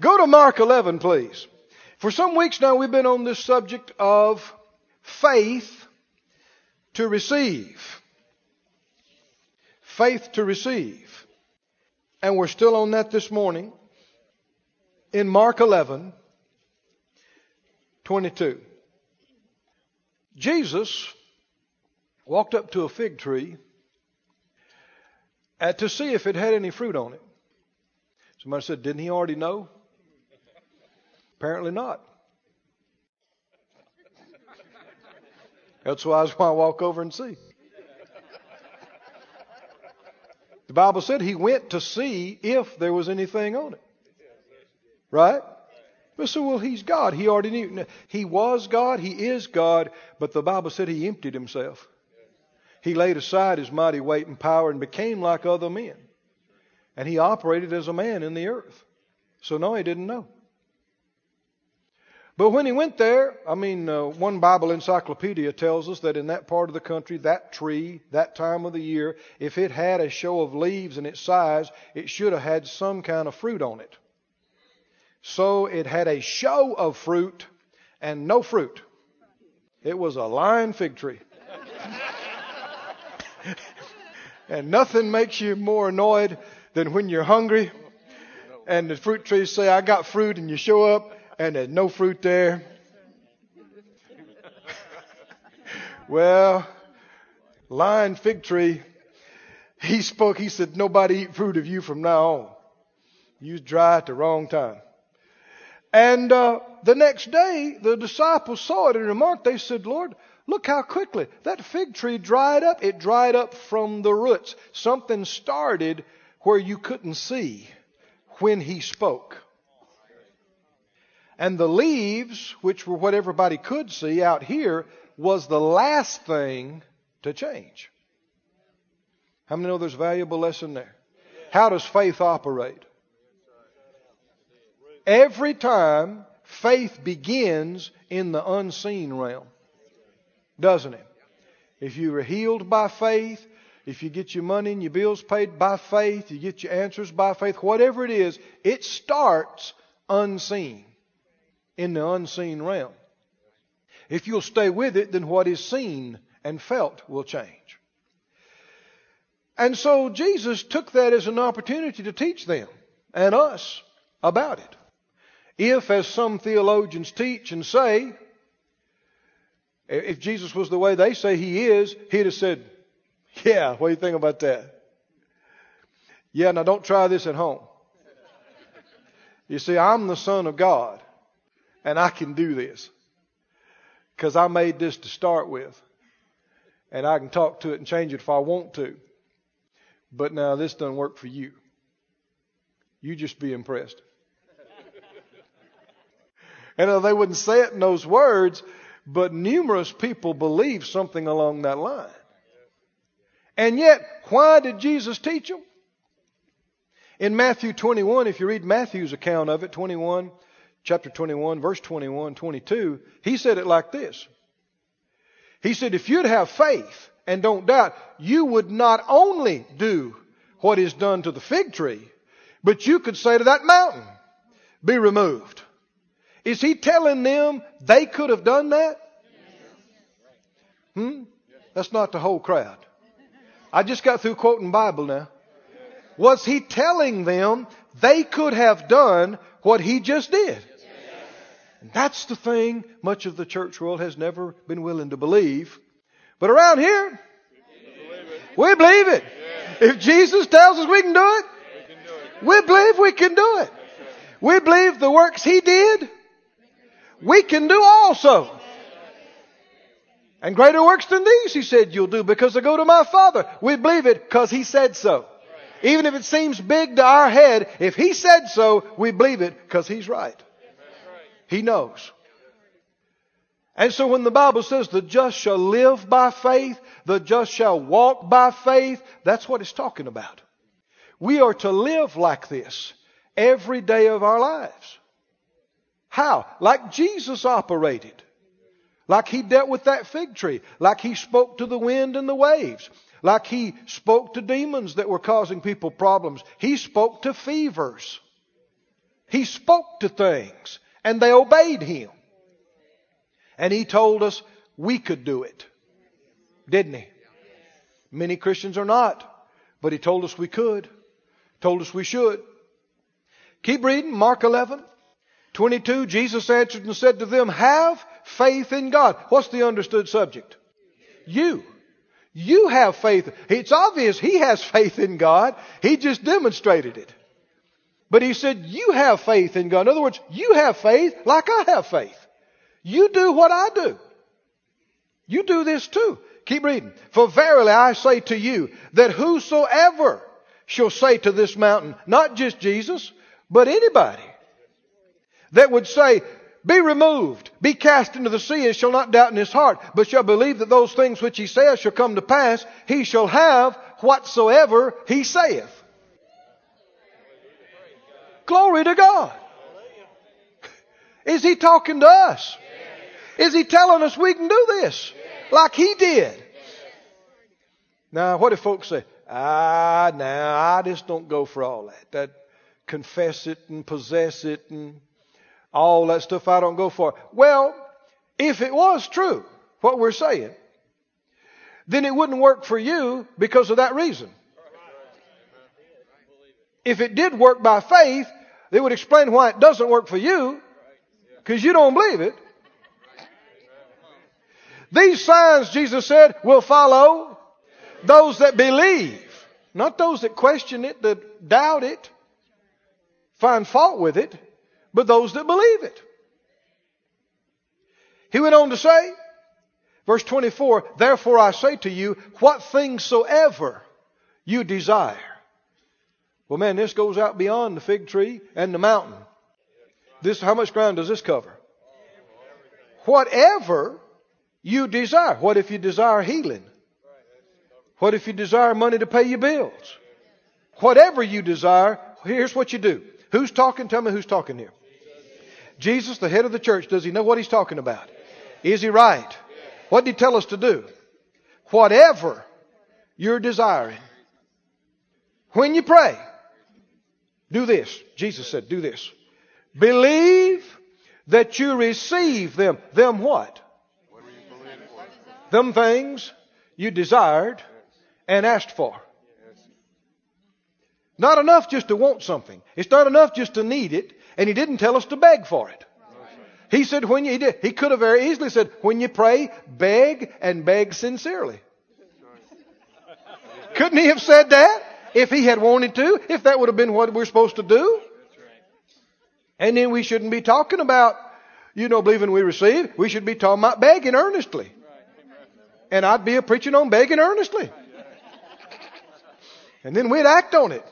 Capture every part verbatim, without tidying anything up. Go to Mark eleven, please. For some weeks now, we've been on this subject of faith to receive. Faith to receive. And we're still on that this morning in Mark eleven, twenty-two. Jesus walked up to a fig tree at, to see if it had any fruit on it. Somebody said, didn't he already know? Apparently not. That's why I walk over and see. The Bible said he went to see if there was anything on it. Right? But so, well, he's God. He already knew. He was God. He is God. But the Bible said he emptied himself. He laid aside his mighty weight and power and became like other men. And he operated as a man in the earth. So no, he didn't know. But when he went there, I mean, uh, one Bible encyclopedia tells us that in that part of the country, that tree, that time of the year, if it had a show of leaves in its size, it should have had some kind of fruit on it. So it had a show of fruit and no fruit. It was a lying fig tree. And nothing makes you more annoyed than when you're hungry and the fruit trees say, I got fruit, and you show up and there's no fruit there. Well, lying fig tree, he spoke, he said, nobody eat fruit of you from now on. You was dry at the wrong time. And uh, the next day, the disciples saw it and remarked, they said, Lord, look how quickly that fig tree dried up. It dried up from the roots. Something started where you couldn't see when he spoke. And the leaves, which were what everybody could see out here, was the last thing to change. How many know there's a valuable lesson there? How does faith operate? Every time, faith begins in the unseen realm, doesn't it? If you were healed by faith, if you get your money and your bills paid by faith, you get your answers by faith, whatever it is, it starts unseen, in the unseen realm. If you'll stay with it, then what is seen and felt will change. And so Jesus took that as an opportunity to teach them and us about it. If, as some theologians teach and say, if Jesus was the way they say he is, he'd have said, yeah, what do you think about that? Yeah, now don't try this at home. You see, I'm the Son of God. And I can do this because I made this to start with, and I can talk to it and change it if I want to. But now this doesn't work for you. You just be impressed. And they wouldn't say it in those words, but numerous people believe something along that line. And yet, why did Jesus teach them? In Matthew twenty-one, if you read Matthew's account of it, twenty-one, chapter twenty-one, verse twenty-one, twenty-two, he said it like this. He said, if you'd have faith and don't doubt, you would not only do what is done to the fig tree, but you could say to that mountain, be removed. Is he telling them they could have done that? Hmm? That's not the whole crowd. I just got through quoting Bible now. Was he telling them they could have done what he just did? And that's the thing much of the church world has never been willing to believe. But around here, we believe it. If Jesus tells us we can do it, we believe we can do it. We believe the works he did, we can do also. And greater works than these, he said, you'll do because I go to my Father. We believe it because he said so. Even if it seems big to our head, if he said so, we believe it because he's right. He knows. And so when the Bible says the just shall live by faith, the just shall walk by faith, that's what it's talking about. We are to live like this every day of our lives. How? Like Jesus operated. Like he dealt with that fig tree. Like he spoke to the wind and the waves. Like he spoke to demons that were causing people problems. He spoke to fevers. He spoke to things and they obeyed him. And he told us we could do it. Didn't he? Many Christians are not. But he told us we could. Told us we should. Keep reading. Mark eleven, twenty-two. Jesus answered and said to them, have faith in God. What's the understood subject? You. You have faith. It's obvious he has faith in God. He just demonstrated it. But he said, you have faith in God. In other words, you have faith like I have faith. You do what I do. You do this too. Keep reading. For verily I say to you that whosoever shall say to this mountain, not just Jesus, but anybody that would say, be removed, be cast into the sea, and shall not doubt in his heart, but shall believe that those things which he saith shall come to pass, he shall have whatsoever he saith. Glory to God. Is he talking to us? Is he telling us we can do this? Like he did. Now, what do folks say? Ah, now, I just don't go for all that. That confess it and possess it and all that stuff I don't go for. Well, if it was true, what we're saying, then it wouldn't work for you because of that reason. If it did work by faith, it would explain why it doesn't work for you because you don't believe it. These signs, Jesus said, will follow those that believe. Not those that question it, that doubt it, find fault with it, but those that believe it. He went on to say, verse twenty-four, therefore I say to you, what things soever you desire. Well, man, this goes out beyond the fig tree and the mountain. This, how much ground does this cover? Whatever you desire. What if you desire healing? What if you desire money to pay your bills? Whatever you desire, here's what you do. Who's talking? Tell me who's talking here. Jesus, the head of the church. Does he know what he's talking about? Is he right? What did he tell us to do? Whatever you're desiring. When you pray, do this. Jesus said, do this. Believe that you receive them. Them what? Them things you desired and asked for. Not enough just to want something. It's not enough just to need it. And he didn't tell us to beg for it. He said when you, he did, he could have very easily said, when you pray, beg and beg sincerely. Couldn't he have said that if he had wanted to? If that would have been what we're supposed to do? And then we shouldn't be talking about, you know, believing we receive. We should be talking about begging earnestly. And I'd be a preaching on begging earnestly. And then we'd act on it.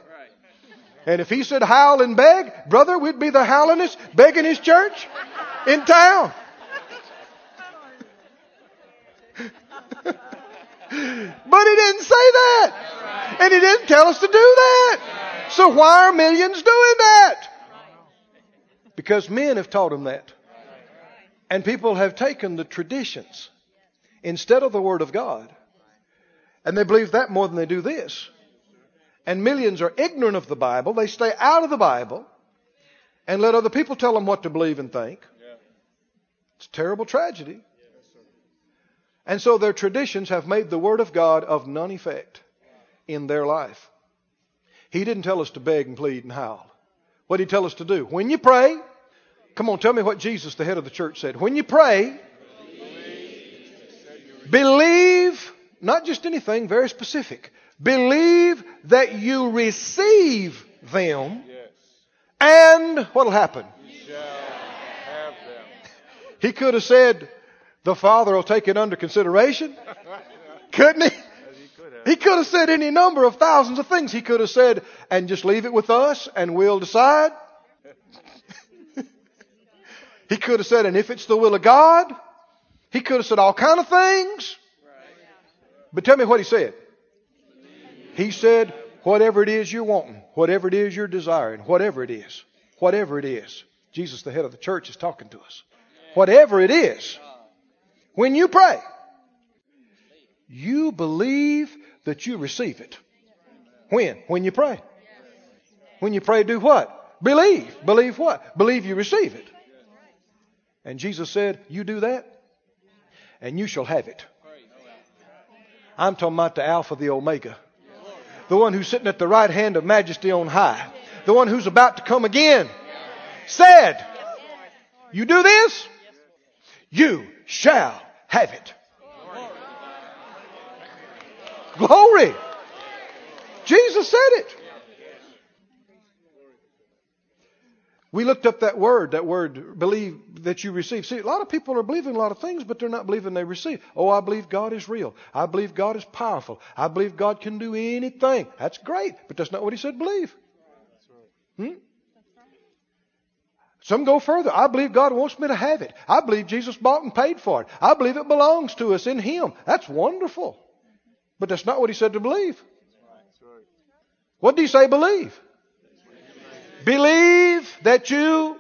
And if he said howl and beg, brother, we'd be the howlingest, beggingest church in town. But he didn't say that. And he didn't tell us to do that. So why are millions doing that? Because men have taught them that. And people have taken the traditions instead of the Word of God. And they believe that more than they do this. And millions are ignorant of the Bible. They stay out of the Bible and let other people tell them what to believe and think. It's a terrible tragedy. And so their traditions have made the Word of God of none effect in their life. He didn't tell us to beg and plead and howl. What did he tell us to do? When you pray, come on, tell me what Jesus, the head of the church, said. When you pray, believe, not just anything, very specific. Believe that you receive them. Yes. And what will happen? You shall have them. He could have said, the Father will take it under consideration. Couldn't he? He could have. He could have said any number of thousands of things. He could have said, and just leave it with us and we'll decide. He could have said, and if it's the will of God. He could have said all kind of things. But tell me what he said. He said, whatever it is you're wanting, whatever it is you're desiring, whatever it is, whatever it is. Jesus, the head of the church, is talking to us. Whatever it is, when you pray, you believe that you receive it. When? When you pray. When you pray, do what? Believe. Believe what? Believe you receive it. And Jesus said, you do that, and you shall have it. I'm talking about the Alpha, the Omega. The one who's sitting at the right hand of majesty on high. The one who's about to come again. Said, you do this, you shall have it. Glory. Jesus said it. We looked up that word, that word, believe that you receive. See, a lot of people are believing a lot of things, but they're not believing they receive. Oh, I believe God is real. I believe God is powerful. I believe God can do anything. That's great, but that's not what he said believe. Hmm? Some go further. I believe God wants me to have it. I believe Jesus bought and paid for it. I believe it belongs to us in him. That's wonderful. But that's not what he said to believe. What did he say believe? Believe that you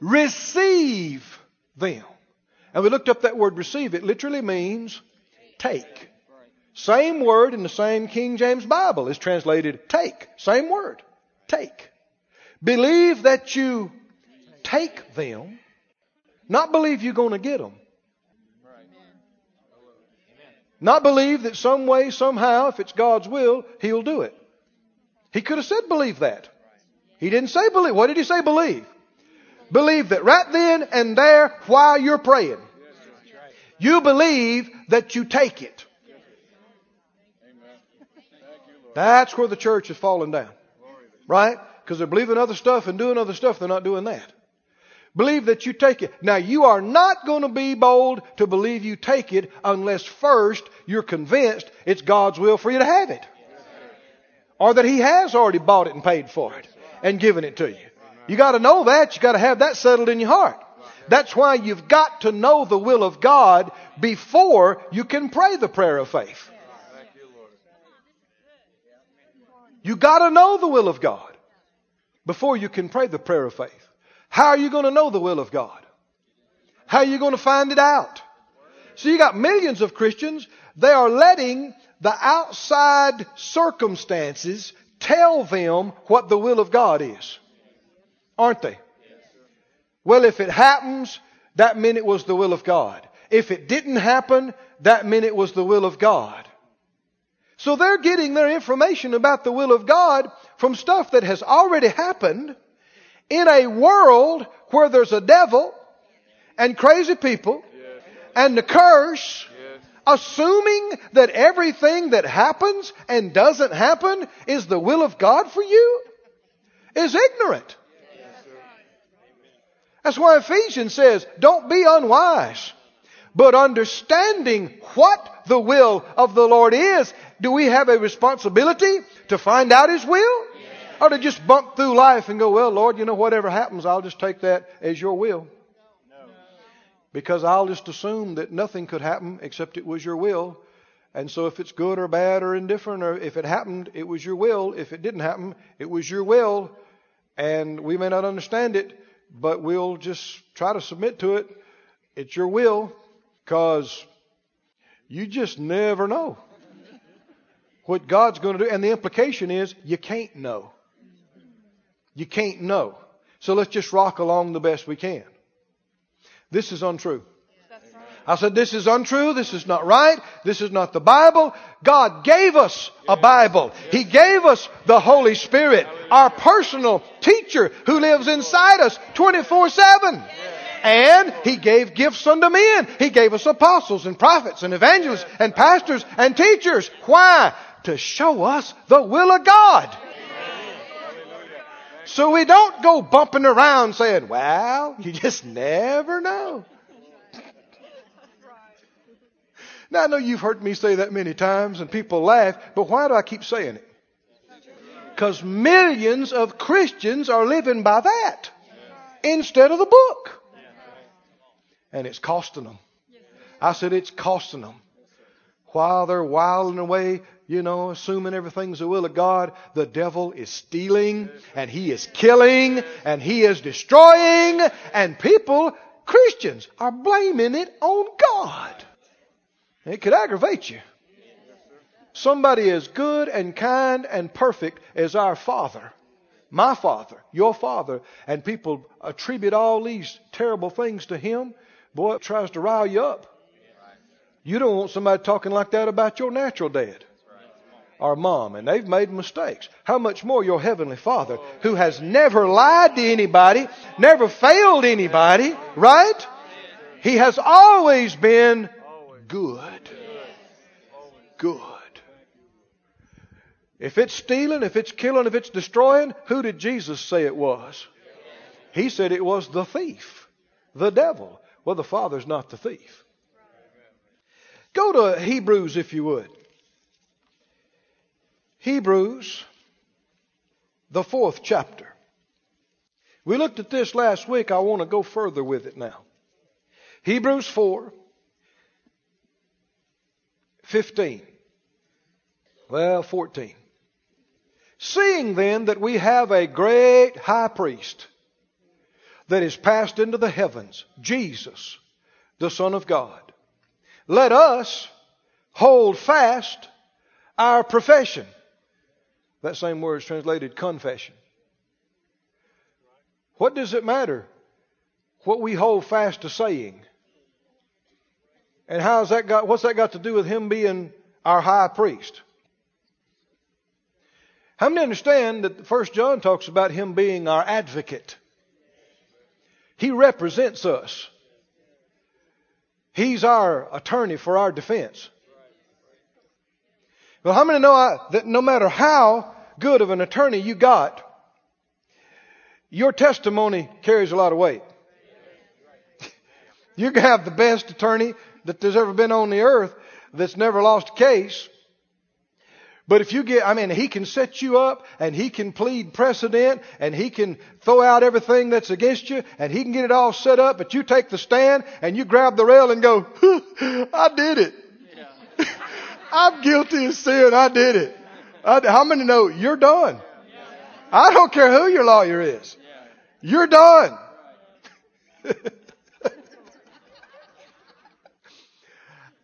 receive. receive them. And we looked up that word receive. It literally means take. Same word in the same King James Bible is translated take. Same word. Take. Believe that you take them. Not believe you're going to get them. Not believe that some way, somehow, if it's God's will, he'll do it. He could have said believe that. He didn't say believe. What did he say believe? Believe that right then and there while you're praying. You believe that you take it. That's where the church is falling down. Right? Because they're believing other stuff and doing other stuff. They're not doing that. Believe that you take it. Now you are not going to be bold to believe you take it unless first you're convinced it's God's will for you to have it. Or that he has already bought it and paid for it and given it to you. You got to know that. You got to have that settled in your heart. That's why you've got to know the will of God before you can pray the prayer of faith. You got to know the will of God before you can pray the prayer of faith. How are you going to know the will of God? How are you going to find it out? So you got millions of Christians. They are letting the outside circumstances tell them what the will of God is. Aren't they? Well, if it happens, that meant it was the will of God. If it didn't happen, that meant it was the will of God. So they're getting their information about the will of God from stuff that has already happened in a world where there's a devil and crazy people and the curse. Assuming that everything that happens and doesn't happen is the will of God for you is ignorant. That's why Ephesians says, don't be unwise, but understanding what the will of the Lord is. Do we have a responsibility to find out his will? Or to just bump through life and go, well, Lord, you know, whatever happens, I'll just take that as your will. Because I'll just assume that nothing could happen except it was your will. And so if it's good or bad or indifferent, or if it happened, it was your will. If it didn't happen, it was your will. And we may not understand it, but we'll just try to submit to it. It's your will, because you just never know what God's going to do. And the implication is you can't know. You can't know. So let's just rock along the best we can. This is untrue. I said, this is untrue. This is not right. This is not the Bible. God gave us a Bible. He gave us the Holy Spirit, our personal teacher who lives inside us twenty-four seven. And he gave gifts unto men. He gave us apostles and prophets and evangelists and pastors and teachers. Why? To show us the will of God. So we don't go bumping around saying, well, you just never know. Now, I know you've heard me say that many times and people laugh, but why do I keep saying it? Because millions of Christians are living by that instead of the book. And it's costing them. I said it's costing them. While they're wilding away, you know, assuming everything's the will of God, the devil is stealing and he is killing and he is destroying. And people, Christians, are blaming it on God. It could aggravate you. Somebody as good and kind and perfect as our Father my father, your father, and people attribute all these terrible things to him, boy, it tries to rile you up. You don't want somebody talking like that about your natural dad or mom, and they've made mistakes. How much more your heavenly Father, who has never lied to anybody, never failed anybody, right? He has always been good. Good. If it's stealing, if it's killing, if it's destroying, who did Jesus say it was? He said it was the thief, the devil. Well, the Father's not the thief. Go to Hebrews, if you would. Hebrews, the fourth chapter. We looked at this last week. I want to go further with it now. Hebrews four fifteen. Well, fourteen. Seeing then that we have a great high priest that is passed into the heavens, Jesus, the Son of God, let us hold fast our profession. That same word is translated confession. What does it matter what we hold fast to saying? And how's that got, what's that got to do with him being our high priest? How many understand that First John talks about him being our advocate? He represents us. He's our attorney for our defense. Well, how many know I, that no matter how good of an attorney you got, your testimony carries a lot of weight. You can have the best attorney that there's ever been on the earth that's never lost a case. But if you get, I mean, he can set you up and he can plead precedent and he can throw out everything that's against you and he can get it all set up. But you take the stand and you grab the rail and go, I did it. I'm guilty of sin. I did it. I, how many know you're done? I don't care who your lawyer is. You're done.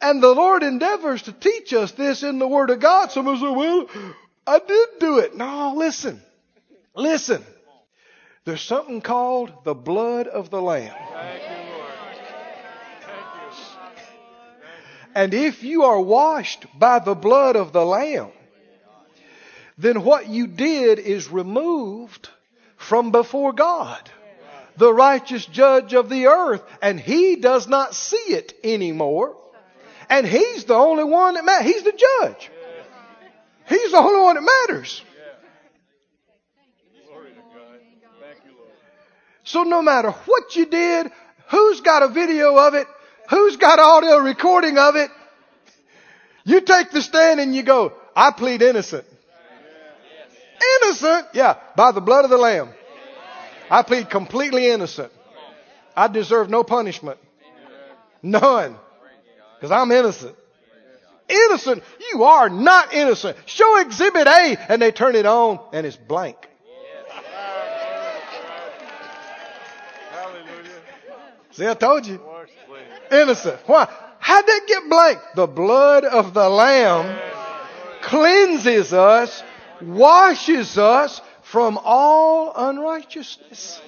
And the Lord endeavors to teach us this in the Word of God. Some of us say, well, I did do it. No, listen. Listen. There's something called the blood of the Lamb. And if you are washed by the blood of the Lamb, then what you did is removed from before God, the righteous judge of the earth, and he does not see it anymore. And he's the only one that matters. He's the judge. He's the only one that matters. So no matter what you did, who's got a video of it? Who's got audio recording of it? You take the stand and you go, I plead innocent. Innocent? Yeah, by the blood of the Lamb. I plead completely innocent. I deserve no punishment. None. Because I'm innocent. Innocent? You are not innocent. Show Exhibit A, and they turn it on and it's blank. See, I told you. Innocent. Why? How'd that get blank? The blood of the Lamb cleanses us, washes us from all unrighteousness.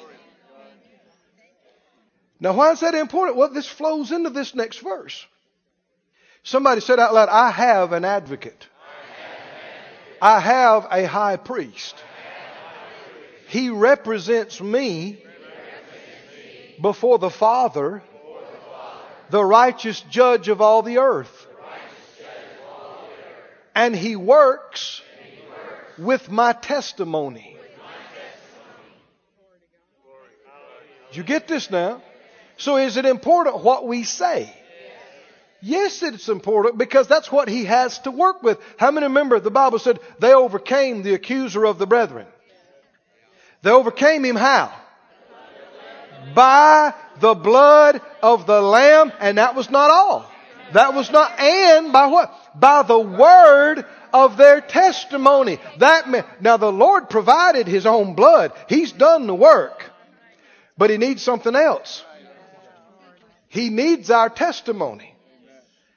Now, why is that important? Well, this flows into this next verse. Somebody said out loud, I have an advocate. I have a high priest. He represents me before the Father, the righteous judge of all the earth. And he works with my testimony. Did you get this now? So is it important what we say? Yes, it's important because that's what he has to work with. How many remember the Bible said they overcame the accuser of the brethren? They overcame him how? By the blood of the Lamb. And that was not all. That was not. And by what? By the word of their testimony. That meant, now the Lord provided his own blood. He's done the work. But he needs something else. He needs our testimony.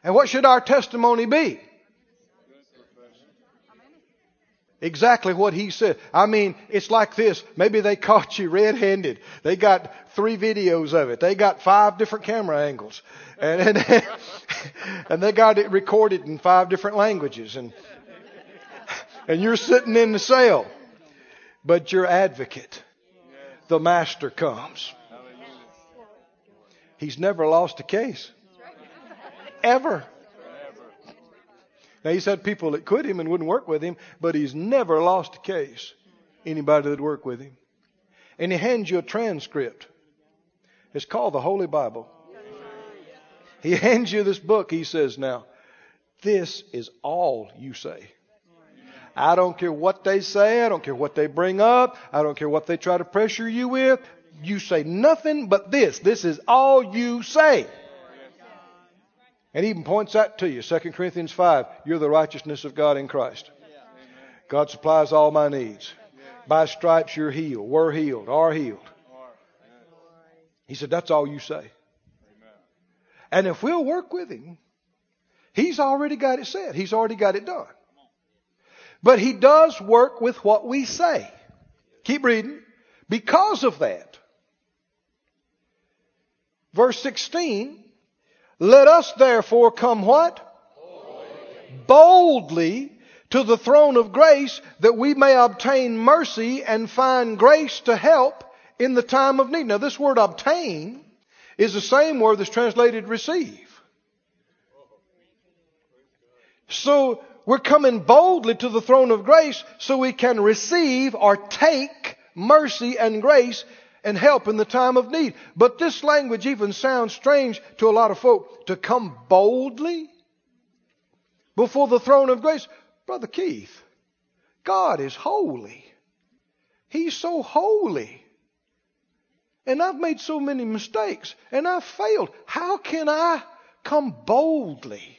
And what should our testimony be? Exactly what he said. I mean, it's like this. Maybe they caught you red-handed. They got three videos of it. They got five different camera angles. And and, and they got it recorded in five different languages. And, and you're sitting in the cell. But your advocate, the master, comes. He's never lost a case. Ever. Now, he's had people that quit him and wouldn't work with him, but he's never lost a case, anybody that worked with him. And he hands you a transcript. It's called the Holy Bible. He hands you this book. He says, now, this is all you say. I don't care what they say. I don't care what they bring up. I don't care what they try to pressure you with. You say nothing but this. This is all you say. And even points out to you, Second Corinthians five, you're the righteousness of God in Christ. God supplies all my needs. By stripes you're healed, were healed, are healed. He said, that's all you say. And if we'll work with him, he's already got it said. He's already got it done. But he does work with what we say. Keep reading. Because of that, verse sixteen, let us therefore come what? Boldly. Boldly to the throne of grace, that we may obtain mercy and find grace to help in the time of need. Now this word obtain is the same word that's translated receive. So we're coming boldly to the throne of grace so we can receive or take mercy and grace and help in the time of need. But this language even sounds strange to a lot of folk. To come boldly before the throne of grace. Brother Keith, God is holy. He's so holy. And I've made so many mistakes. And I've failed. How can I come boldly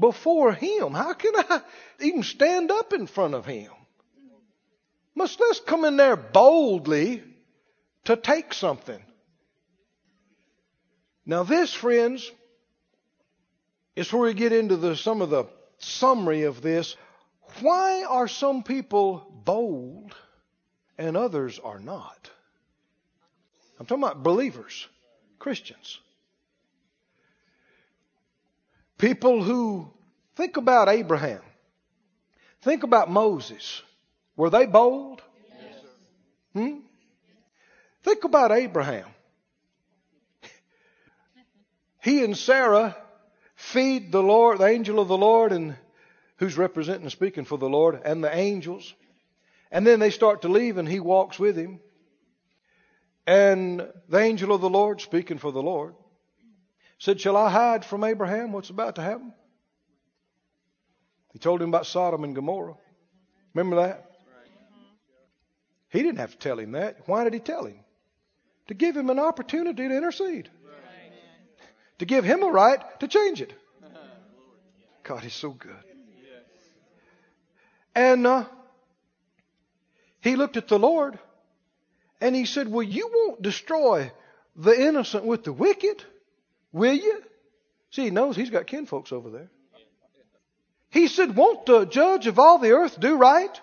before him? How can I even stand up in front of him? Must let's come in there boldly to take something. Now this, friends, is where we get into the, some of the summary of this. Why are some people bold and others are not? I'm talking about believers, Christians. People who, think about Abraham. Think about Moses. Were they bold? Yes. Hmm? Think about Abraham. He and Sarah feed the Lord, the angel of the Lord, and who's representing and speaking for the Lord and the angels. And then they start to leave and he walks with him. And the angel of the Lord, speaking for the Lord, said, shall I hide from Abraham what's about to happen? He told him about Sodom and Gomorrah. Remember that? He didn't have to tell him that. Why did he tell him? To give him an opportunity to intercede. Right. To give him a right to change it. God is so good. And uh, he looked at the Lord and he said, well, you won't destroy the innocent with the wicked, will you? See, he knows he's got kinfolks over there. He said, won't the judge of all the earth do right?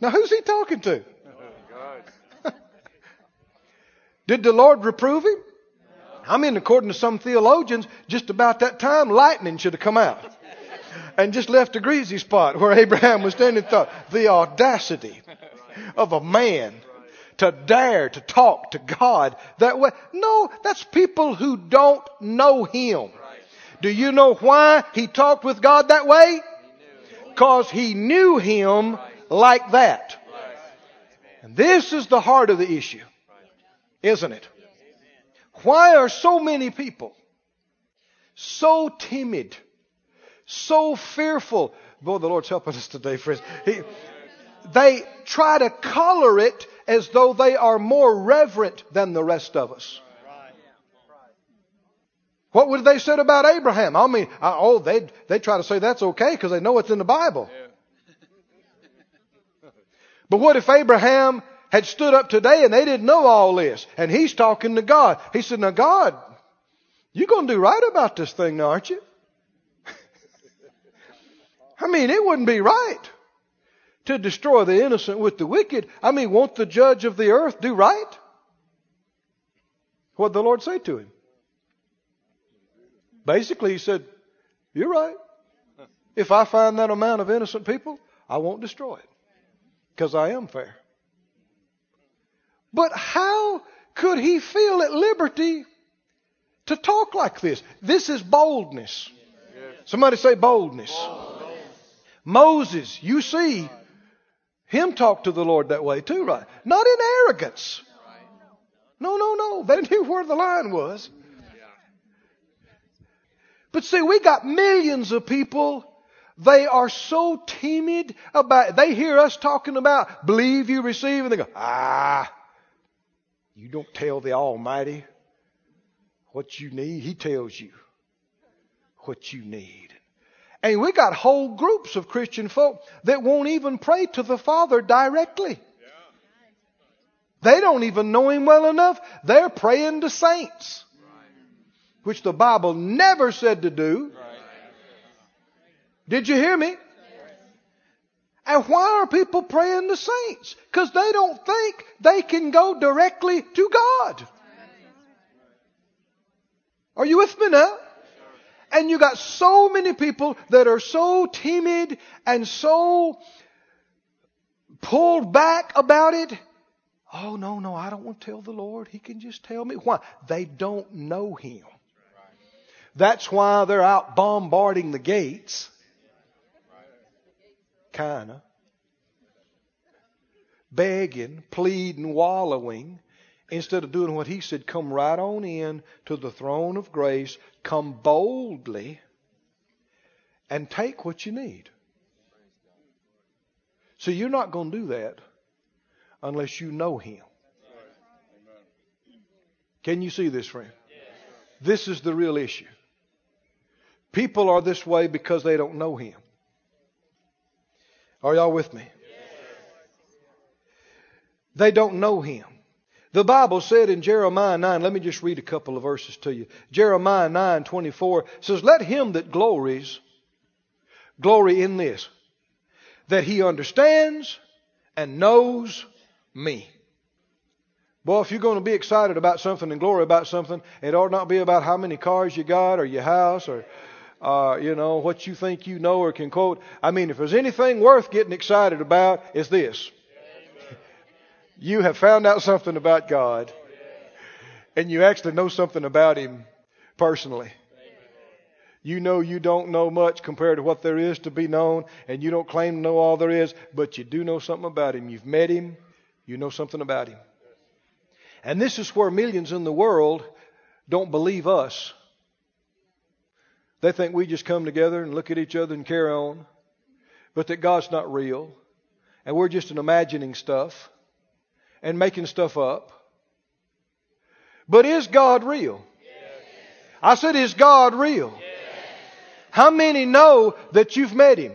Now, who's he talking to? Did the Lord reprove him? No. I mean, according to some theologians, just about that time, lightning should have come out and just left a greasy spot where Abraham was standing. Thought, the audacity of a man to dare to talk to God that way. No, that's people who don't know him. Do you know why he talked with God that way? Because he knew him like that. And this is the heart of the issue, isn't it? Why are so many people so timid, so fearful? Boy, the Lord's helping us today, friends. He, they try to color it as though they are more reverent than the rest of us. What would they said about Abraham? I mean, oh, they they try to say that's okay because they know it's in the Bible. Yeah. But what if Abraham had stood up today and they didn't know all this? And he's talking to God. He said, now, God, you're going to do right about this thing now, aren't you? I mean, it wouldn't be right to destroy the innocent with the wicked. I mean, won't the judge of the earth do right? What did the Lord say to him? Basically, he said, you're right. If I find that amount of innocent people, I won't destroy it because I am fair. But how could he feel at liberty to talk like this? This is boldness. Somebody say boldness. Boldness. Moses, you see him talk to the Lord that way too, right? Not in arrogance. No, no, no. They knew where the line was. But see, we got millions of people. They are so timid about it. They hear us talking about believe you receive, and they go, ah, you don't tell the Almighty what you need. He tells you what you need. And we got whole groups of Christian folk that won't even pray to the Father directly. They don't even know Him well enough. They're praying to saints, which the Bible never said to do. Right. Did you hear me? Yes. And why are people praying to saints? Because they don't think they can go directly to God. Right. Are you with me now? And you got so many people that are so timid and so pulled back about it. Oh, no, no, I don't want to tell the Lord. He can just tell me. Why? They don't know Him. That's why they're out bombarding the gates. Kind of. Begging, pleading, wallowing. Instead of doing what He said, come right on in to the throne of grace. Come boldly and take what you need. So you're not going to do that unless you know Him. Can you see this, friend? This is the real issue. People are this way because they don't know Him. Are y'all with me? Yes. They don't know Him. The Bible said in Jeremiah nine, let me just read a couple of verses to you. Jeremiah nine twenty-four says, let him that glories, glory in this, that he understands and knows me. Boy, if you're going to be excited about something and glory about something, it ought not be about how many cars you got or your house or, uh, you know, what you think you know or can quote. I mean, if there's anything worth getting excited about, it's this. You have found out something about God and you actually know something about Him personally. You know you don't know much compared to what there is to be known, and you don't claim to know all there is, but you do know something about Him. You've met Him. You know something about Him. And this is where millions in the world don't believe us. They think we just come together and look at each other and carry on. But that God's not real. And we're just imagining stuff and making stuff up. But is God real? Yes. I said, is God real? Yes. How many know that you've met Him?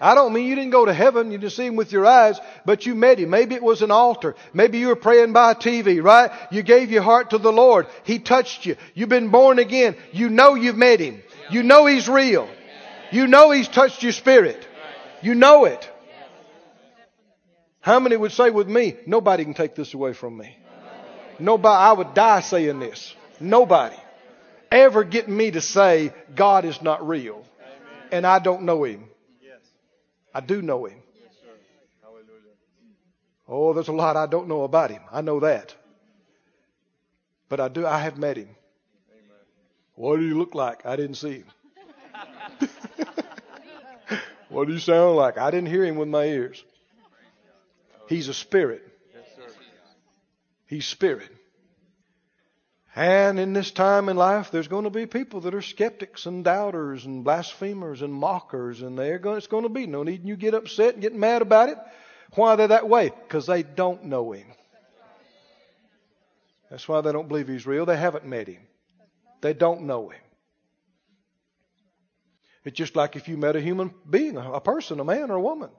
I don't mean you didn't go to heaven, you didn't see Him with your eyes, but you met Him. Maybe it was an altar. Maybe you were praying by a T V, right? You gave your heart to the Lord. He touched you. You've been born again. You know you've met Him. You know He's real. You know He's touched your spirit. You know it. How many would say with me, nobody can take this away from me? Nobody. I would die saying this. Nobody ever getting me to say God is not real and I don't know Him. I do know Him. Yes, sir. Hallelujah. Oh, there's a lot I don't know about Him. I know that. But I do. I have met Him. Amen. What do you look like? I didn't see Him. What do you sound like? I didn't hear Him with my ears. He's a spirit. Yes, sir. He's spirit. And in this time in life, there's going to be people that are skeptics and doubters and blasphemers and mockers. And they're going, it's going to be no need you get upset and get mad about it. Why are they that way? Because they don't know Him. That's why they don't believe He's real. They haven't met Him. They don't know Him. It's just like if you met a human being, a person, a man or a woman.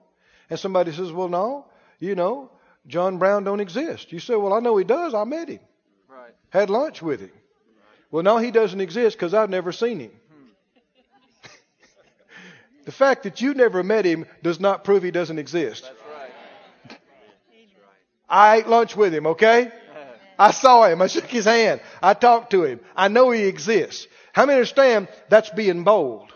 And somebody says, well, no, you know, John Brown don't exist. You say, well, I know he does. I met him. Had lunch with him. Well, no, he doesn't exist because I've never seen him. The fact that you never met him does not prove he doesn't exist. That's right. That's right. I ate lunch with him, okay? I saw him. I shook his hand. I talked to him. I know he exists. How many understand that's being bold?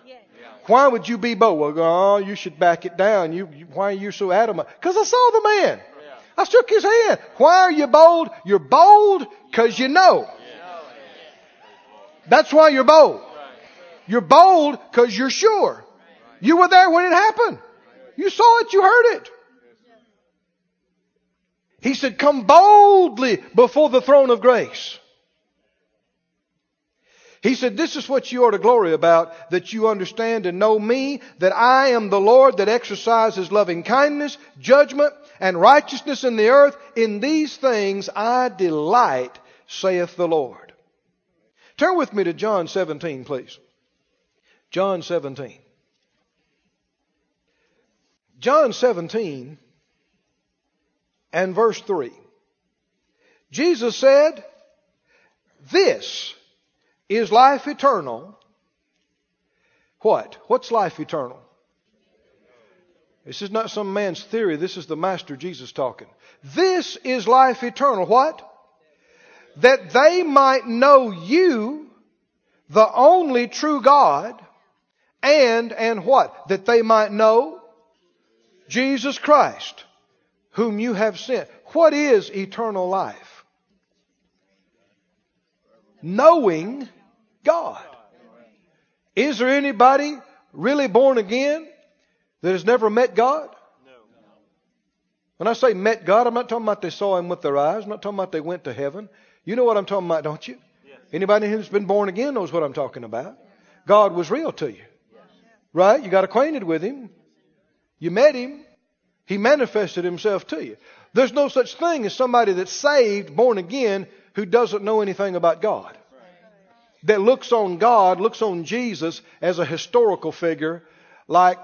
Why would you be bold? Well, oh, you should back it down. You, you, why are you so adamant? Because I saw the man. Yeah. I shook his hand. Why are you bold? You're bold because you know. Yeah. That's why you're bold. Right. You're bold because you're sure. Right. You were there when it happened. Right. You saw it. You heard it. Yeah. He said, come boldly before the throne of grace. He said, this is what you are to glory about, that you understand and know me, that I am the Lord that exercises loving kindness, judgment, and righteousness in the earth. In these things I delight, saith the Lord. Turn with me to John seventeen, please. John seventeen. John seventeen and verse three. Jesus said, this is life eternal. What? What's life eternal? This is not some man's theory. This is the Master Jesus talking. This is life eternal. What? That they might know you, the only true God, and, and what? That they might know Jesus Christ, whom you have sent. What is eternal life? Knowing God. Is there anybody really born again that has never met God? No. When I say met God, I'm not talking about they saw him with their eyes. I'm not talking about they went to heaven. You know what I'm talking about, don't you? Yes. Anybody who's been born again knows what I'm talking about. God was real to you. Yes. Right? You got acquainted with him. You met him. He manifested himself to you. There's no such thing as somebody that's saved, born again, who doesn't know anything about God. That looks on God, looks on Jesus as a historical figure like,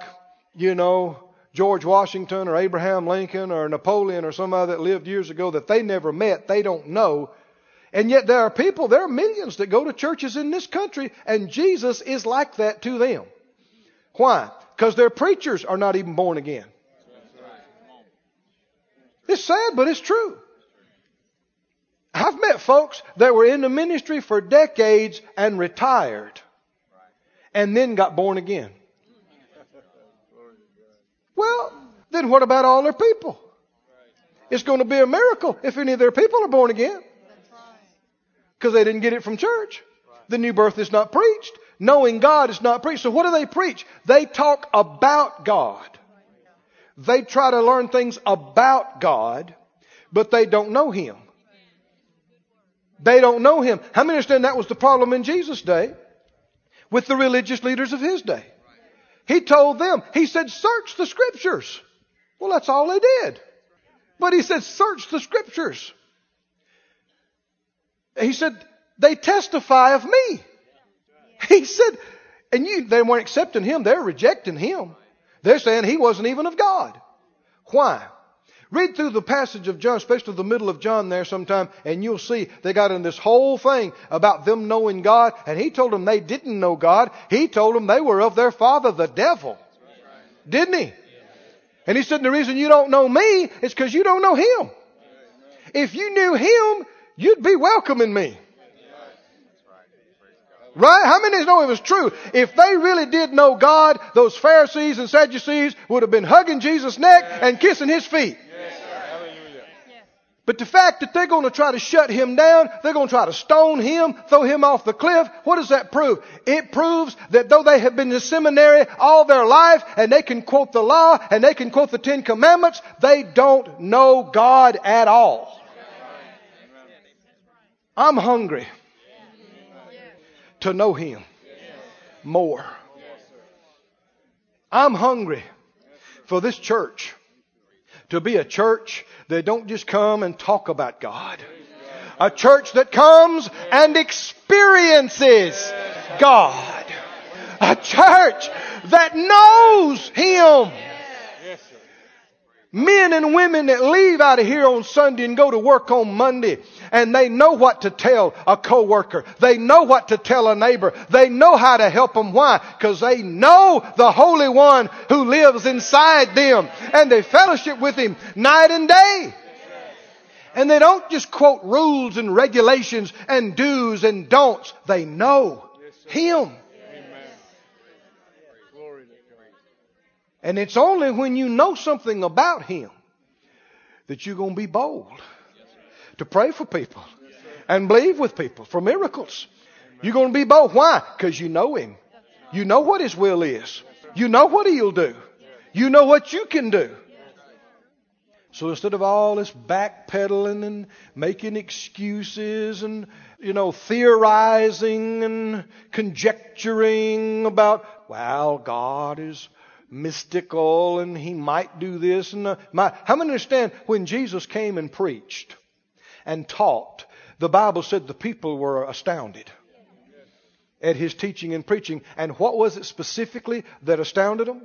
you know, George Washington or Abraham Lincoln or Napoleon or somebody that lived years ago that they never met, they don't know. And yet there are people, there are millions that go to churches in this country and Jesus is like that to them. Why? Because their preachers are not even born again. It's sad, but it's true. I've met folks that were in the ministry for decades and retired and then got born again. Well, then what about all their people? It's going to be a miracle if any of their people are born again because they didn't get it from church. The new birth is not preached. Knowing God is not preached. So what do they preach? They talk about God. They try to learn things about God, but they don't know him. They don't know him. How many understand that was the problem in Jesus' day with the religious leaders of his day? He told them, he said, search the scriptures. Well, that's all they did. But he said, search the scriptures. He said, they testify of me. He said, and you, they weren't accepting him. They're rejecting him. They're saying he wasn't even of God. Why? Read through the passage of John, especially the middle of John there sometime, and you'll see they got in this whole thing about them knowing God, and he told them they didn't know God. He told them they were of their father, the devil. Didn't he? And he said, the reason you don't know me is because you don't know him. If you knew him, you'd be welcoming me. Right? How many know it was true? If they really did know God, those Pharisees and Sadducees would have been hugging Jesus' neck and kissing his feet. But the fact that they're going to try to shut him down, they're going to try to stone him, throw him off the cliff, what does that prove? It proves that though they have been in seminary all their life and they can quote the law and they can quote the Ten Commandments, they don't know God at all. I'm hungry to know him more. I'm hungry for this church to be a church that don't just come and talk about God. A church that comes and experiences God. A church that knows him. Men and women that leave out of here on Sunday and go to work on Monday, and they know what to tell a coworker. They know what to tell a neighbor. They know how to help them. Why? Because they know the Holy One who lives inside them, and they fellowship with Him night and day. And they don't just quote rules and regulations and do's and don'ts. They know Him. And it's only when you know something about Him that you're going to be bold to pray for people and believe with people for miracles. You're going to be bold. Why? Because you know Him. You know what His will is. You know what He'll do. You know what you can do. So instead of all this backpedaling and making excuses and, you know, theorizing and conjecturing about, well, God is mystical and He might do this and uh, might. How many understand when Jesus came and preached and taught, the Bible said the people were astounded at His teaching and preaching. And what was it specifically that astounded them?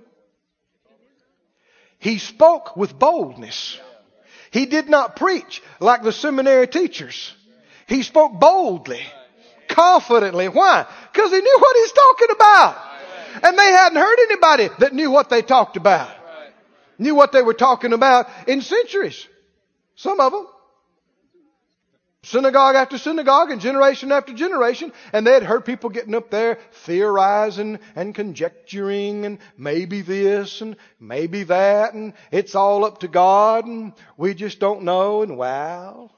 He spoke with boldness. He did not preach like the seminary teachers. He spoke boldly, confidently. Why? Because he knew what he's talking about. And they hadn't heard anybody that knew what they talked about. Right. Knew what they were talking about in centuries. Some of them. Synagogue after synagogue and generation after generation. And they had heard people getting up there theorizing and conjecturing and maybe this and maybe that. And it's all up to God and we just don't know. And wow.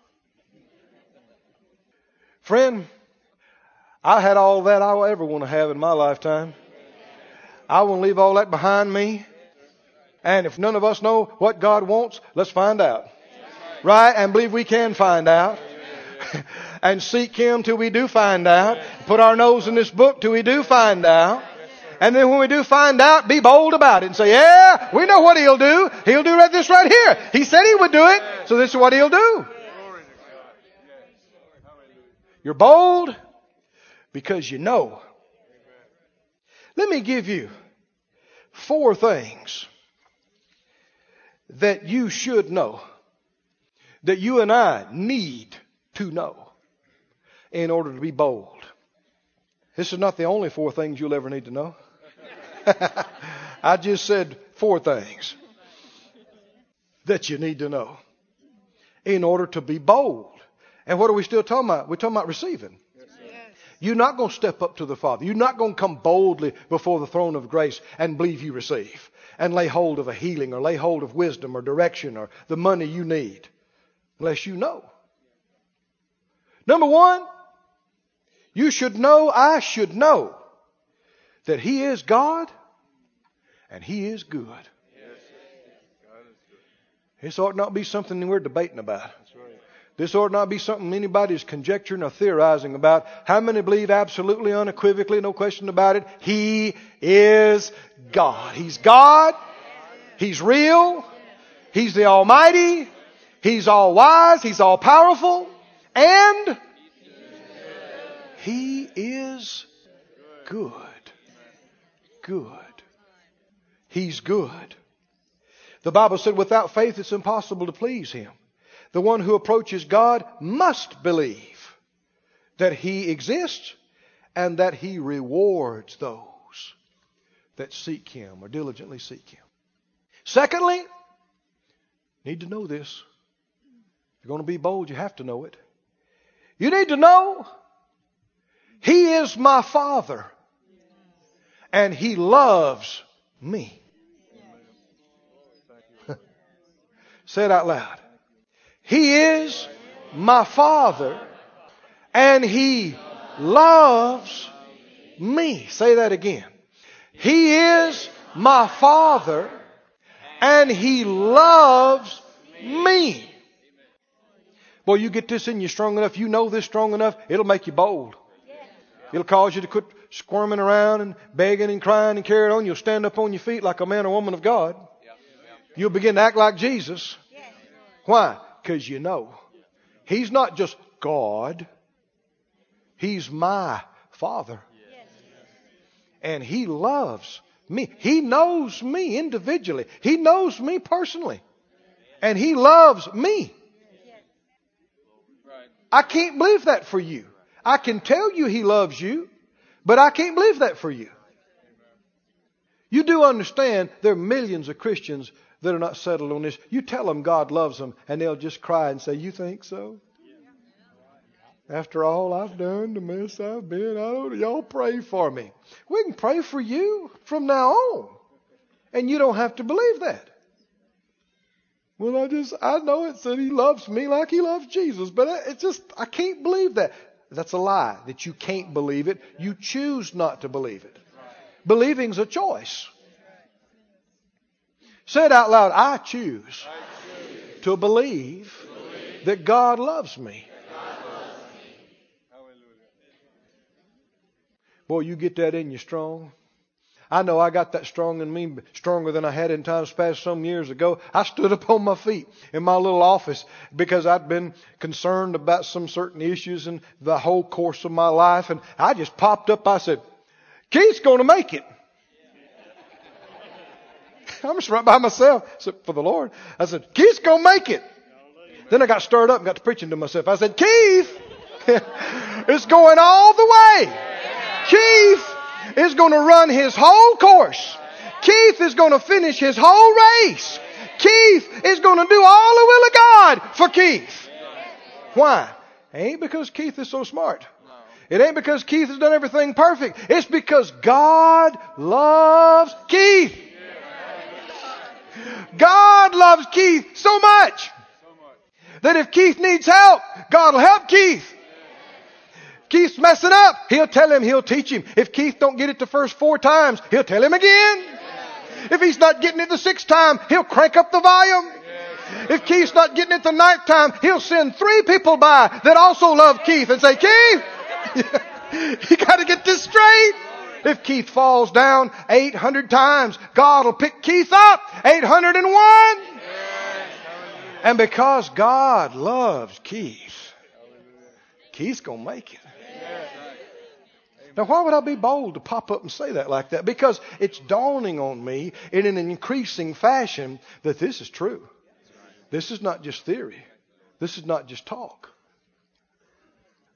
Friend, I had all that I'll ever want to have in my lifetime. I want to leave all that behind me. And if none of us know what God wants, let's find out. Right? And believe we can find out. And seek Him till we do find out. Put our nose in this book till we do find out. And then when we do find out, be bold about it and say, yeah, we know what He'll do. He'll do this right here. He said He would do it, so this is what He'll do. You're bold because you know. Let me give you four things that you should know, that you and I need to know in order to be bold. This is not the only four things you'll ever need to know. I just said four things that you need to know in order to be bold. And what are we still talking about? We're talking about receiving. You're not going to step up to the Father. You're not going to come boldly before the throne of grace and believe you receive and lay hold of a healing or lay hold of wisdom or direction or the money you need unless you know. Number one, you should know, I should know that He is God and He is good. This ought not be something we're debating about. That's right. This ought not be something anybody's conjecturing or theorizing about. How many believe absolutely, unequivocally, no question about it? He is God. He's God. He's real. He's the Almighty. He's all wise. He's all powerful. And He is good. Good. He's good. The Bible said without faith it's impossible to please Him. The one who approaches God must believe that He exists and that He rewards those that seek Him or diligently seek Him. Secondly, need to know this. If you're going to be bold, you have to know it. You need to know He is my Father and He loves me. Say it out loud. He is my Father and He loves me. Say that again. He is my Father and He loves me. Boy, you get this in you strong enough, you know this strong enough, it'll make you bold. It'll cause you to quit squirming around and begging and crying and carrying on. You'll stand up on your feet like a man or woman of God. You'll begin to act like Jesus. Why? Because you know, He's not just God. He's my Father. And He loves me. He knows me individually. He knows me personally. and he loves me. I can't believe that for you. I can tell you he loves you, but I can't believe that for you. You do understand there are millions of Christians that are not settled on this. You tell them God loves them and they'll just cry and say, you think so? After all I've done, the mess I've been, I don't, y'all pray for me. We can pray for you from now on. And you don't have to believe that. Well, I just, I know it said he loves me like he loves Jesus, but I, it's just, I can't believe that. That's a lie, that you can't believe it. You choose not to believe it. Believing's a choice. Say it out loud. I choose, I choose to believe, believe that God loves me. Boy, you get that in you strong. I know I got that strong in me, stronger than I had in times past some years ago. I stood up on my feet in my little office because I'd been concerned about some certain issues in the whole course of my life. And I just popped up. I said, Keith's going to make it. I'm just right by myself, except for the Lord. I said, Keith's going to make it. Then I got stirred up and got to preaching to myself. I said, Keith, it's going all the way. Keith is going to run his whole course. Keith is going to finish his whole race. Keith is going to do all the will of God for Keith. Why? It ain't because Keith is so smart. It ain't because Keith has done everything perfect. It's because God loves Keith. God loves Keith so much that if Keith needs help, God will help Keith. Keith's messing up. He'll tell him. He'll teach him. If Keith don't get it the first four times, he'll tell him again. Yes. If he's not getting it the sixth time, he'll crank up the volume. Yes. If Keith's not getting it the ninth time, he'll send three people by that also love Keith and say, Keith, you got to get this straight. If Keith falls down eight hundred times, God will pick Keith up eight hundred one. Yes. And because God loves Keith, Keith's going to make it. Now, why would I be bold to pop up and say that like that? Because it's dawning on me in an increasing fashion that this is true. This is not just theory. This is not just talk.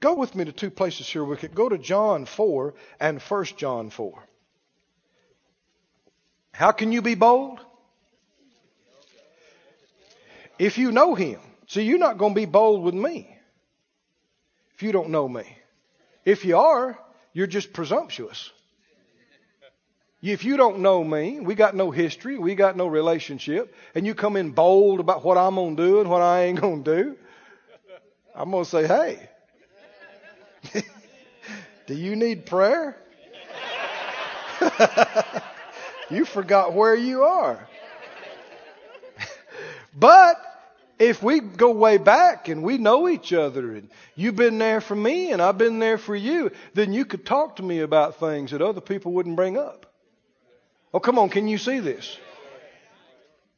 Go with me to two places here. We could go to John four and First John four. How can you be bold? If you know him. See, you're not going to be bold with me if you don't know me. If you are, you're just presumptuous. If you don't know me, we got no history, we got no relationship, and you come in bold about what I'm going to do and what I ain't going to do, I'm going to say, hey, do you need prayer? You forgot where you are. But if we go way back and we know each other and you've been there for me and I've been there for you, then you could talk to me about things that other people wouldn't bring up. Oh, come on. Can you see this?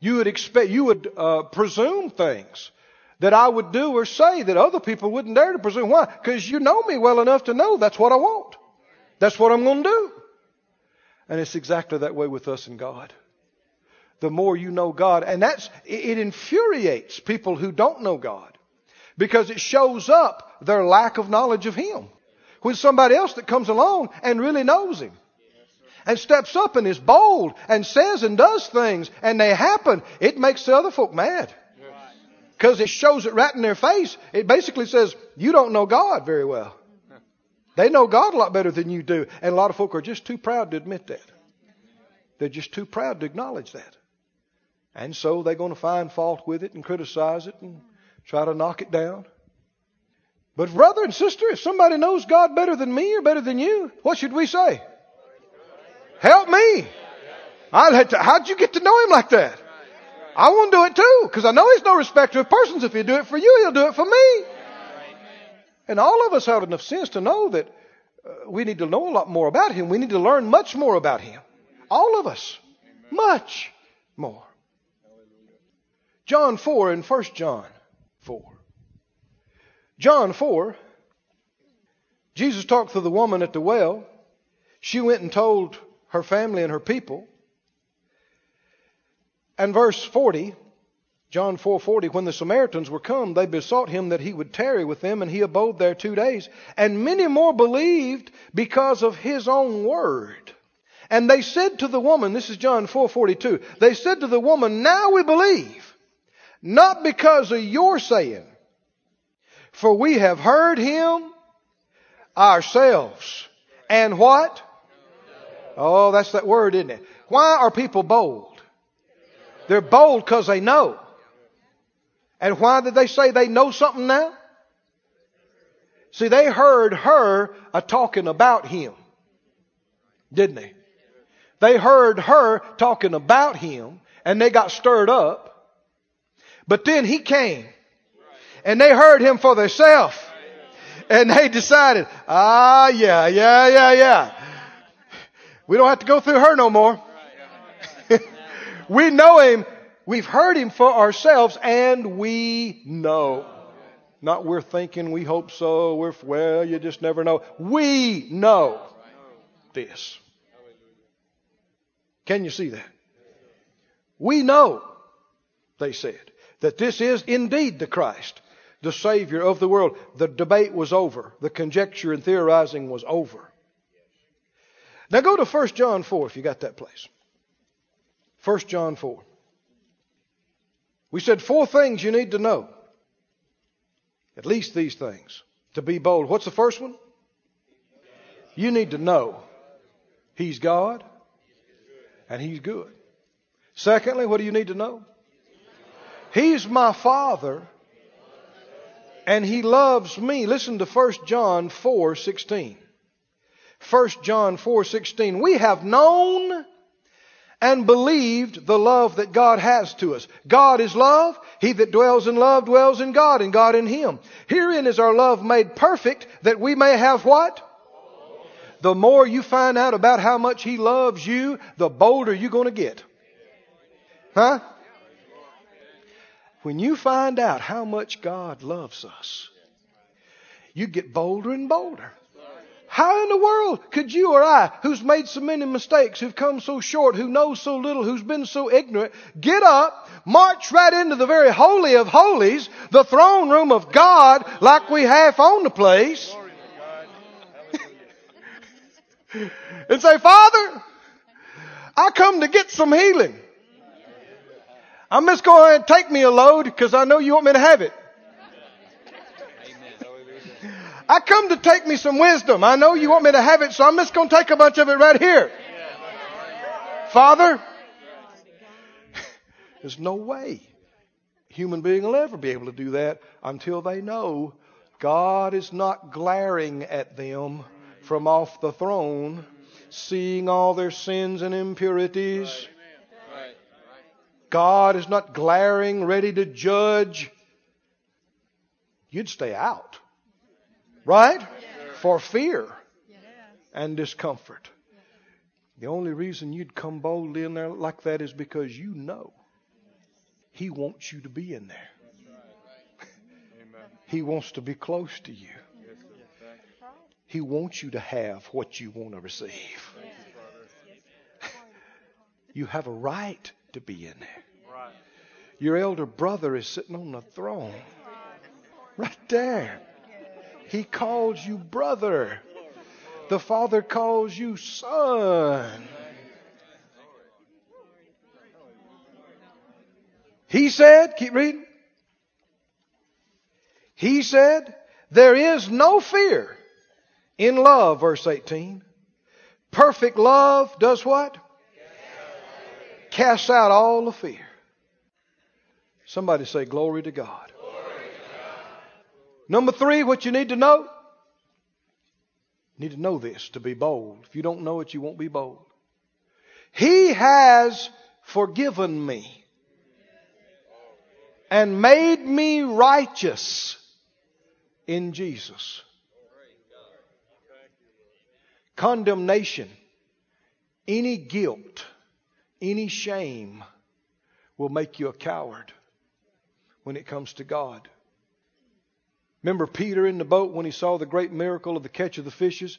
You would expect, you would uh, presume things that I would do or say that other people wouldn't dare to presume. Why? Because you know me well enough to know that's what I want. That's what I'm going to do. And it's exactly that way with us and God. The more you know God. And that's, it infuriates people who don't know God because it shows up their lack of knowledge of him when somebody else that comes along and really knows him and steps up and is bold and says and does things and they happen. It makes the other folk mad because it shows it right in their face. It basically says, you don't know God very well. They know God a lot better than you do. And a lot of folk are just too proud to admit that. They're just too proud to acknowledge that. And so they're going to find fault with it and criticize it and try to knock it down. But brother and sister, if somebody knows God better than me or better than you, what should we say? Help me. I'll have to, how'd you get to know him like that? I want to do it too, because I know he's no respecter of persons. If he'll do it for you, he'll do it for me. And all of us have enough sense to know that uh, we need to know a lot more about him. We need to learn much more about him. All of us. Much more. John four and First John four. John four, Jesus talked to the woman at the well. She went and told her family and her people. And verse forty, John four forty, when the Samaritans were come, they besought him that he would tarry with them, and he abode there two days. And many more believed because of his own word. And they said to the woman, this is John four forty-two, they said to the woman, now we believe, not because of your saying, for we have heard him ourselves. And what? Oh, that's that word, isn't it? Why are people bold? They're bold because they know. And why did they say they know something now? See, they heard her a talking about him, didn't they? They heard her talking about him, and they got stirred up. But then he came, and they heard him for themselves, and they decided, ah, yeah, yeah, yeah, yeah. We don't have to go through her no more. We know him. We've heard him for ourselves, and we know. Not we're thinking, we hope so, we're, well, you just never know. We know this. Can you see that? We know, they said, that this is indeed the Christ, the Savior of the world. The debate was over. The conjecture and theorizing was over. Now go to First John four if you got that place. First John four. We said four things you need to know. At least these things. To be bold. What's the first one? You need to know he's God. And he's good. Secondly, what do you need to know? He's my Father. And he loves me. Listen to First John four sixteen. First John four sixteen. We have known and believed the love that God has to us. God is love. He that dwells in love dwells in God, and God in him. Herein is our love made perfect, that we may have what? The more you find out about how much he loves you, the bolder you're going to get. Huh? When you find out how much God loves us, you get bolder and bolder. How in the world could you or I, who's made so many mistakes, who've come so short, who knows so little, who's been so ignorant, get up, march right into the very holy of holies, the throne room of God, like we half own the place, and say, Father, I come to get some healing. I'm just going to go ahead and take me a load because I know you want me to have it. Amen. I come to take me some wisdom. I know you want me to have it, so I'm just going to take a bunch of it right here. Father, there's no way a human being will ever be able to do that until they know God is not glaring at them from off the throne, seeing all their sins and impurities. Right. Right. God is not glaring, ready to judge. You'd stay out, right? Yeah. For fear yeah. and discomfort. Yeah. The only reason you'd come boldly in there like that is because you know he wants you to be in there. Right. He wants to be close to you. He wants you to have what you want to receive. You have a right to be in there. Your elder brother is sitting on the throne. Right there. He calls you brother. The Father calls you son. He said, keep reading. He said, there is no fear in love, verse eighteen. Perfect love does what? Yes. Casts out all the fear. Somebody say, glory to God. Glory to God. Number three, what you need to know? You need to know this to be bold. If you don't know it, you won't be bold. He has forgiven me and made me righteous in Jesus. Condemnation, any guilt, any shame will make you a coward when it comes to God. Remember Peter in the boat when he saw the great miracle of the catch of the fishes?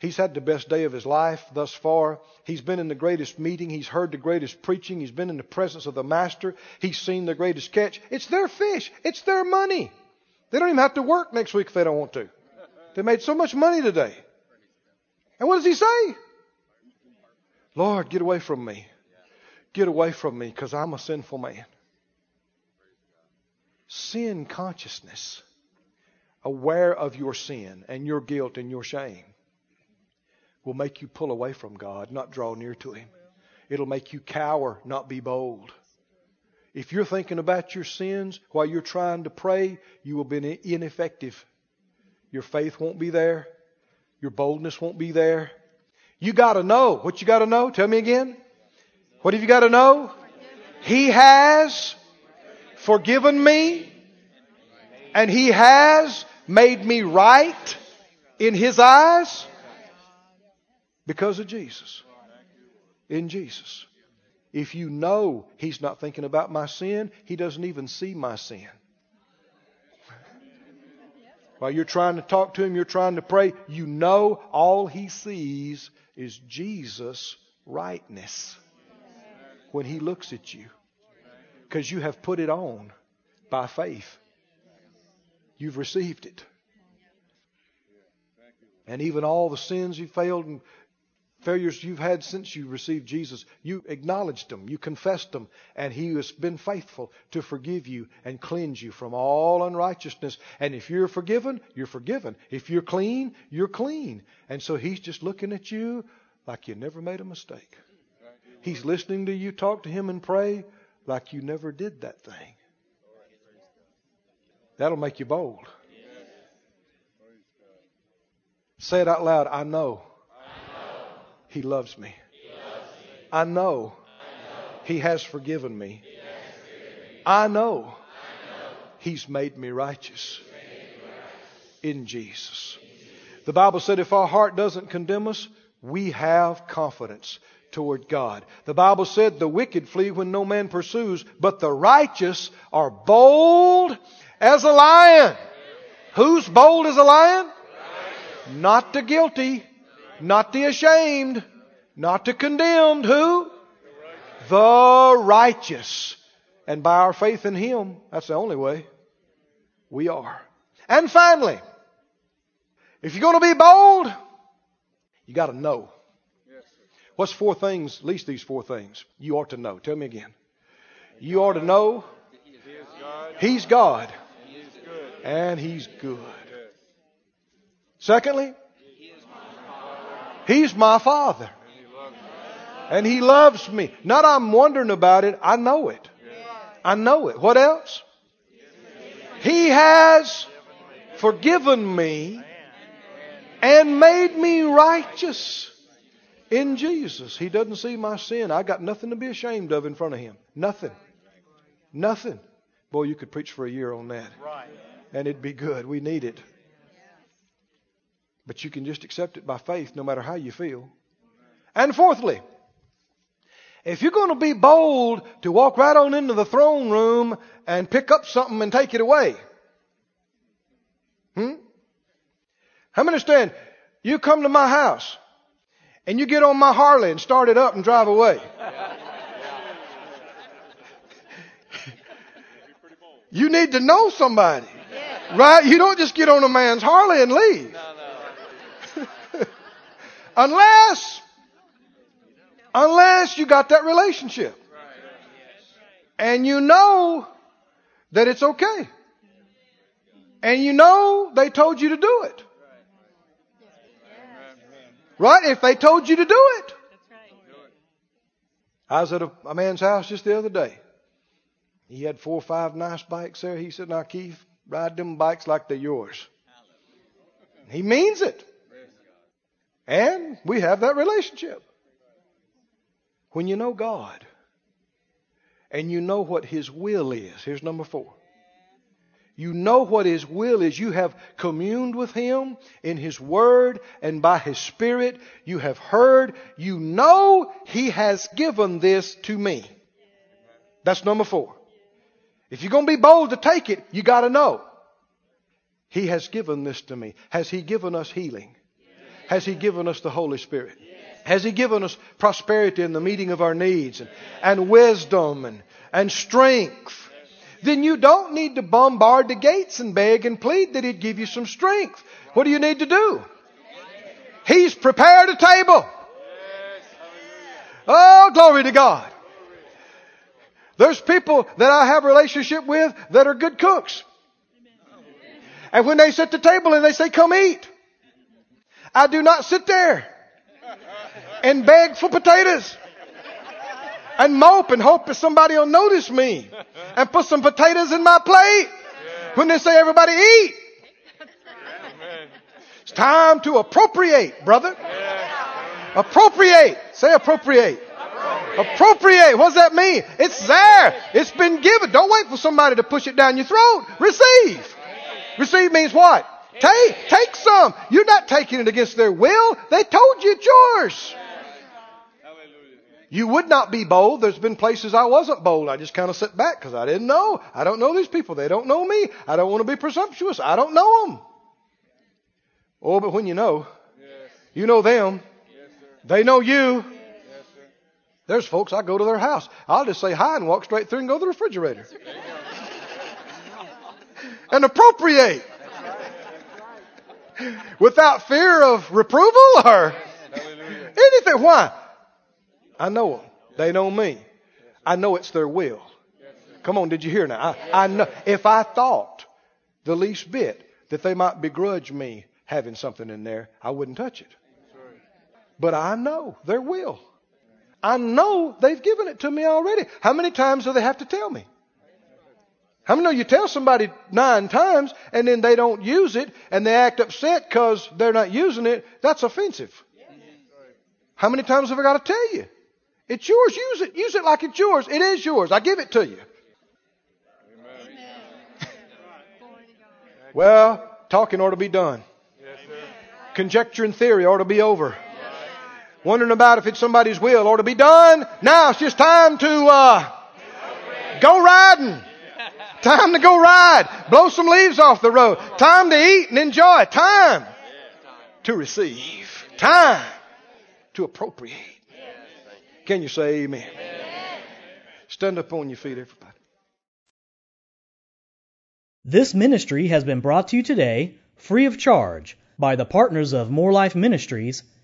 He's had the best day of his life thus far. He's been in the greatest meeting. He's heard the greatest preaching. He's been in the presence of the Master. He's seen the greatest catch. It's their fish. It's their money. They don't even have to work next week if they don't want to. They made so much money today. And what does he say? Lord, get away from me. Get away from me because I'm a sinful man. Sin consciousness. Aware of your sin and your guilt and your shame will make you pull away from God, not draw near to Him. It'll make you cower, not be bold. If you're thinking about your sins while you're trying to pray, you will be ineffective. Your faith won't be there. Your boldness won't be there. You got to know. What you got to know? Tell me again. What have you got to know? He has forgiven me, and He has made me right in His eyes. Because of Jesus. In Jesus. If you know He's not thinking about my sin, He doesn't even see my sin. While you're trying to talk to Him, you're trying to pray, you know all He sees is Jesus' rightness when He looks at you. Because you have put it on by faith. You've received it. And even all the sins you failed and failures you've had since you received Jesus, you acknowledged them, you confessed them, and He has been faithful to forgive you and cleanse you from all unrighteousness. And if you're forgiven, you're forgiven. If you're clean, you're clean. And so He's just looking at you like you never made a mistake. He's listening to you talk to Him and pray like you never did that thing. That'll make you bold. Say it out loud. I know. He loves me. He loves me. I know. I know. He has forgiven me. He has forgiven me. I know. I know. He's made me righteous, made me righteous. In Jesus. In Jesus. The Bible said if our heart doesn't condemn us, we have confidence toward God. The Bible said the wicked flee when no man pursues, but the righteous are bold as a lion. Who's bold as a lion? Righteous. Not the guilty. Not the ashamed, not the condemned. Who? The righteous. The righteous. And by our faith in Him, that's the only way we are. And finally, if you're going to be bold, you got to know. Yes, what's four things, at least these four things, you ought to know? Tell me again. You ought to know He is God, He's God, and He's good. And He's good. Yes. Secondly, He's my Father. And He loves me. Not I'm wondering about it. I know it. I know it. What else? He has forgiven me and made me righteous in Jesus. He doesn't see my sin. I got nothing to be ashamed of in front of Him. Nothing. Nothing. Boy, you could preach for a year on that. And it'd be good. We need it. But you can just accept it by faith no matter how you feel. And fourthly, if you're going to be bold to walk right on into the throne room and pick up something and take it away. Hmm? How many understand? You come to my house and you get on my Harley and start it up and drive away. You need to know somebody. Yeah. Right? You don't just get on a man's Harley and leave. No. Unless, unless you got that relationship. And you know that it's okay. And you know they told you to do it. Right? If they told you to do it. I was at a, a man's house just the other day. He had four or five nice bikes there. He said, now Keith, ride them bikes like they're yours. He means it. And we have that relationship. When you know God and you know what His will is, here's number four. You know what His will is. You have communed with Him in His Word and by His Spirit. You have heard. You know He has given this to me. That's number four. If you're going to be bold to take it, you got to know. He has given this to me. Has He given us healing? Has He given us the Holy Spirit? Yes. Has He given us prosperity in the meeting of our needs, and, and wisdom and, and strength? Then you don't need to bombard the gates and beg and plead that He'd give you some strength. What do you need to do? He's prepared a table. Oh, glory to God. There's people that I have a relationship with that are good cooks. And when they set the table and they say, come eat, I do not sit there and beg for potatoes and mope and hope that somebody will notice me and put some potatoes in my plate. Yeah. When they say, everybody eat. Yeah, it's time to appropriate, brother. Yeah. Appropriate. Say appropriate. Appropriate. Appropriate. What does that mean? It's there. It's been given. Don't wait for somebody to push it down your throat. Receive. Receive means what? Take. Take some. You're not taking it against their will. They told you it's yours. You would not be bold. There's been places I wasn't bold. I just kind of sit back because I didn't know. I don't know these people. They don't know me. I don't want to be presumptuous. I don't know them. Oh, but when you know, yes. You know them. Yes, sir. They know you. Yes, sir. There's folks, I go to their house. I'll just say hi and walk straight through and go to the refrigerator. And appropriate. Without fear of reproval or anything. Why? I know them. They know me. I know it's their will. Come on, did you hear now? I, I know. If I thought the least bit that they might begrudge me having something in there, I wouldn't touch it. But I know their will. I know they've given it to me already. How many times do they have to tell me? How many know you tell somebody nine times and then they don't use it and they act upset because they're not using it? That's offensive. How many times have I got to tell you? It's yours. Use it. Use it like it's yours. It is yours. I give it to you. Amen. Well, talking ought to be done. Yes, sir. Conjecture and theory ought to be over. Yes. Wondering about if it's somebody's will ought to be done. Now it's just time to uh, go riding. Time to go ride. Blow some leaves off the road. Time to eat and enjoy. Time to receive. Time to appropriate. Can you say amen? Amen? Stand up on your feet, everybody. This ministry has been brought to you today, free of charge, by the partners of More Life Ministries